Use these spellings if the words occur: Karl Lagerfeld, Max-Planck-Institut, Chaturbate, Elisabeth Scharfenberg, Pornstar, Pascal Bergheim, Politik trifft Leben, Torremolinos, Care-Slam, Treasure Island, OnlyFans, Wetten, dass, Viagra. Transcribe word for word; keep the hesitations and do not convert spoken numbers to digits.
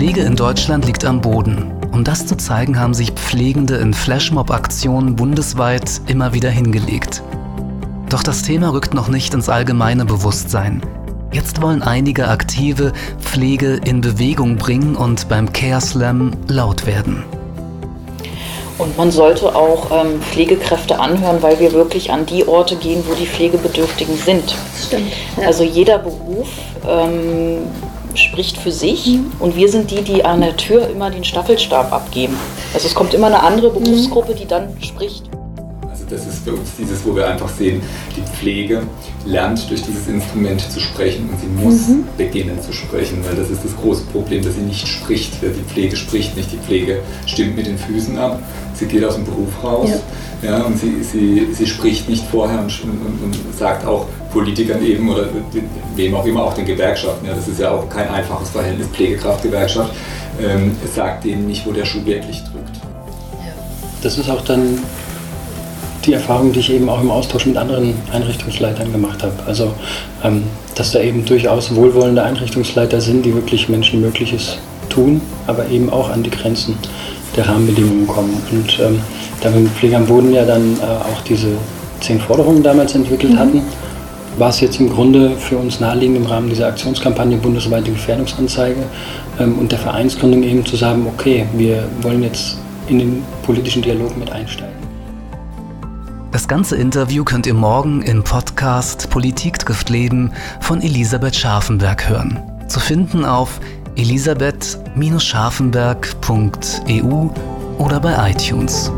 Pflege in Deutschland liegt am Boden. Um das zu zeigen, haben sich Pflegende in Flashmob-Aktionen bundesweit immer wieder hingelegt. Doch das Thema rückt noch nicht ins allgemeine Bewusstsein. Jetzt wollen einige Aktive Pflege in Bewegung bringen und beim Care-Slam laut werden. Und man sollte auch ähm, Pflegekräfte anhören, weil wir wirklich an die Orte gehen, wo die Pflegebedürftigen sind. Stimmt. Ja. Also jeder Beruf ähm, spricht für sich, mhm, und wir sind die, die an der Tür immer den Staffelstab abgeben. Also es kommt immer eine andere Berufsgruppe, mhm, die dann spricht. Also das ist für uns dieses, wo wir einfach sehen, die Pflege lernt durch dieses Instrument zu sprechen und sie muss, mhm, beginnen zu sprechen, weil das ist das große Problem, dass sie nicht spricht. Die Pflege spricht nicht, die Pflege stimmt mit den Füßen ab. Sie geht aus dem Beruf raus, ja. Ja, und sie, sie, sie spricht nicht vorher und, und, und sagt auch Politikern eben oder wem auch immer, auch den Gewerkschaften. Ja, das ist ja auch kein einfaches Verhältnis, Pflegekraft-Gewerkschaft. Ähm, es sagt denen nicht, wo der Schuh wirklich drückt. Das ist auch dann die Erfahrung, die ich eben auch im Austausch mit anderen Einrichtungsleitern gemacht habe. Also, ähm, dass da eben durchaus wohlwollende Einrichtungsleiter sind, die wirklich Menschen Mögliches tun, aber eben auch an die Grenzen der Rahmenbedingungen kommen. Und ähm, da wir mit Pflege am Boden ja dann äh, auch diese zehn Forderungen damals entwickelt, mhm, hatten, war es jetzt im Grunde für uns naheliegend, im Rahmen dieser Aktionskampagne bundesweite Gefährdungsanzeige ähm, und der Vereinsgründung eben zu sagen, okay, wir wollen jetzt in den politischen Dialog mit einsteigen. Das ganze Interview könnt ihr morgen im Podcast Politik trifft Leben von Elisabeth Scharfenberg hören. Zu finden auf elisabeth Bindestrich scharfenberg Punkt e u oder bei iTunes.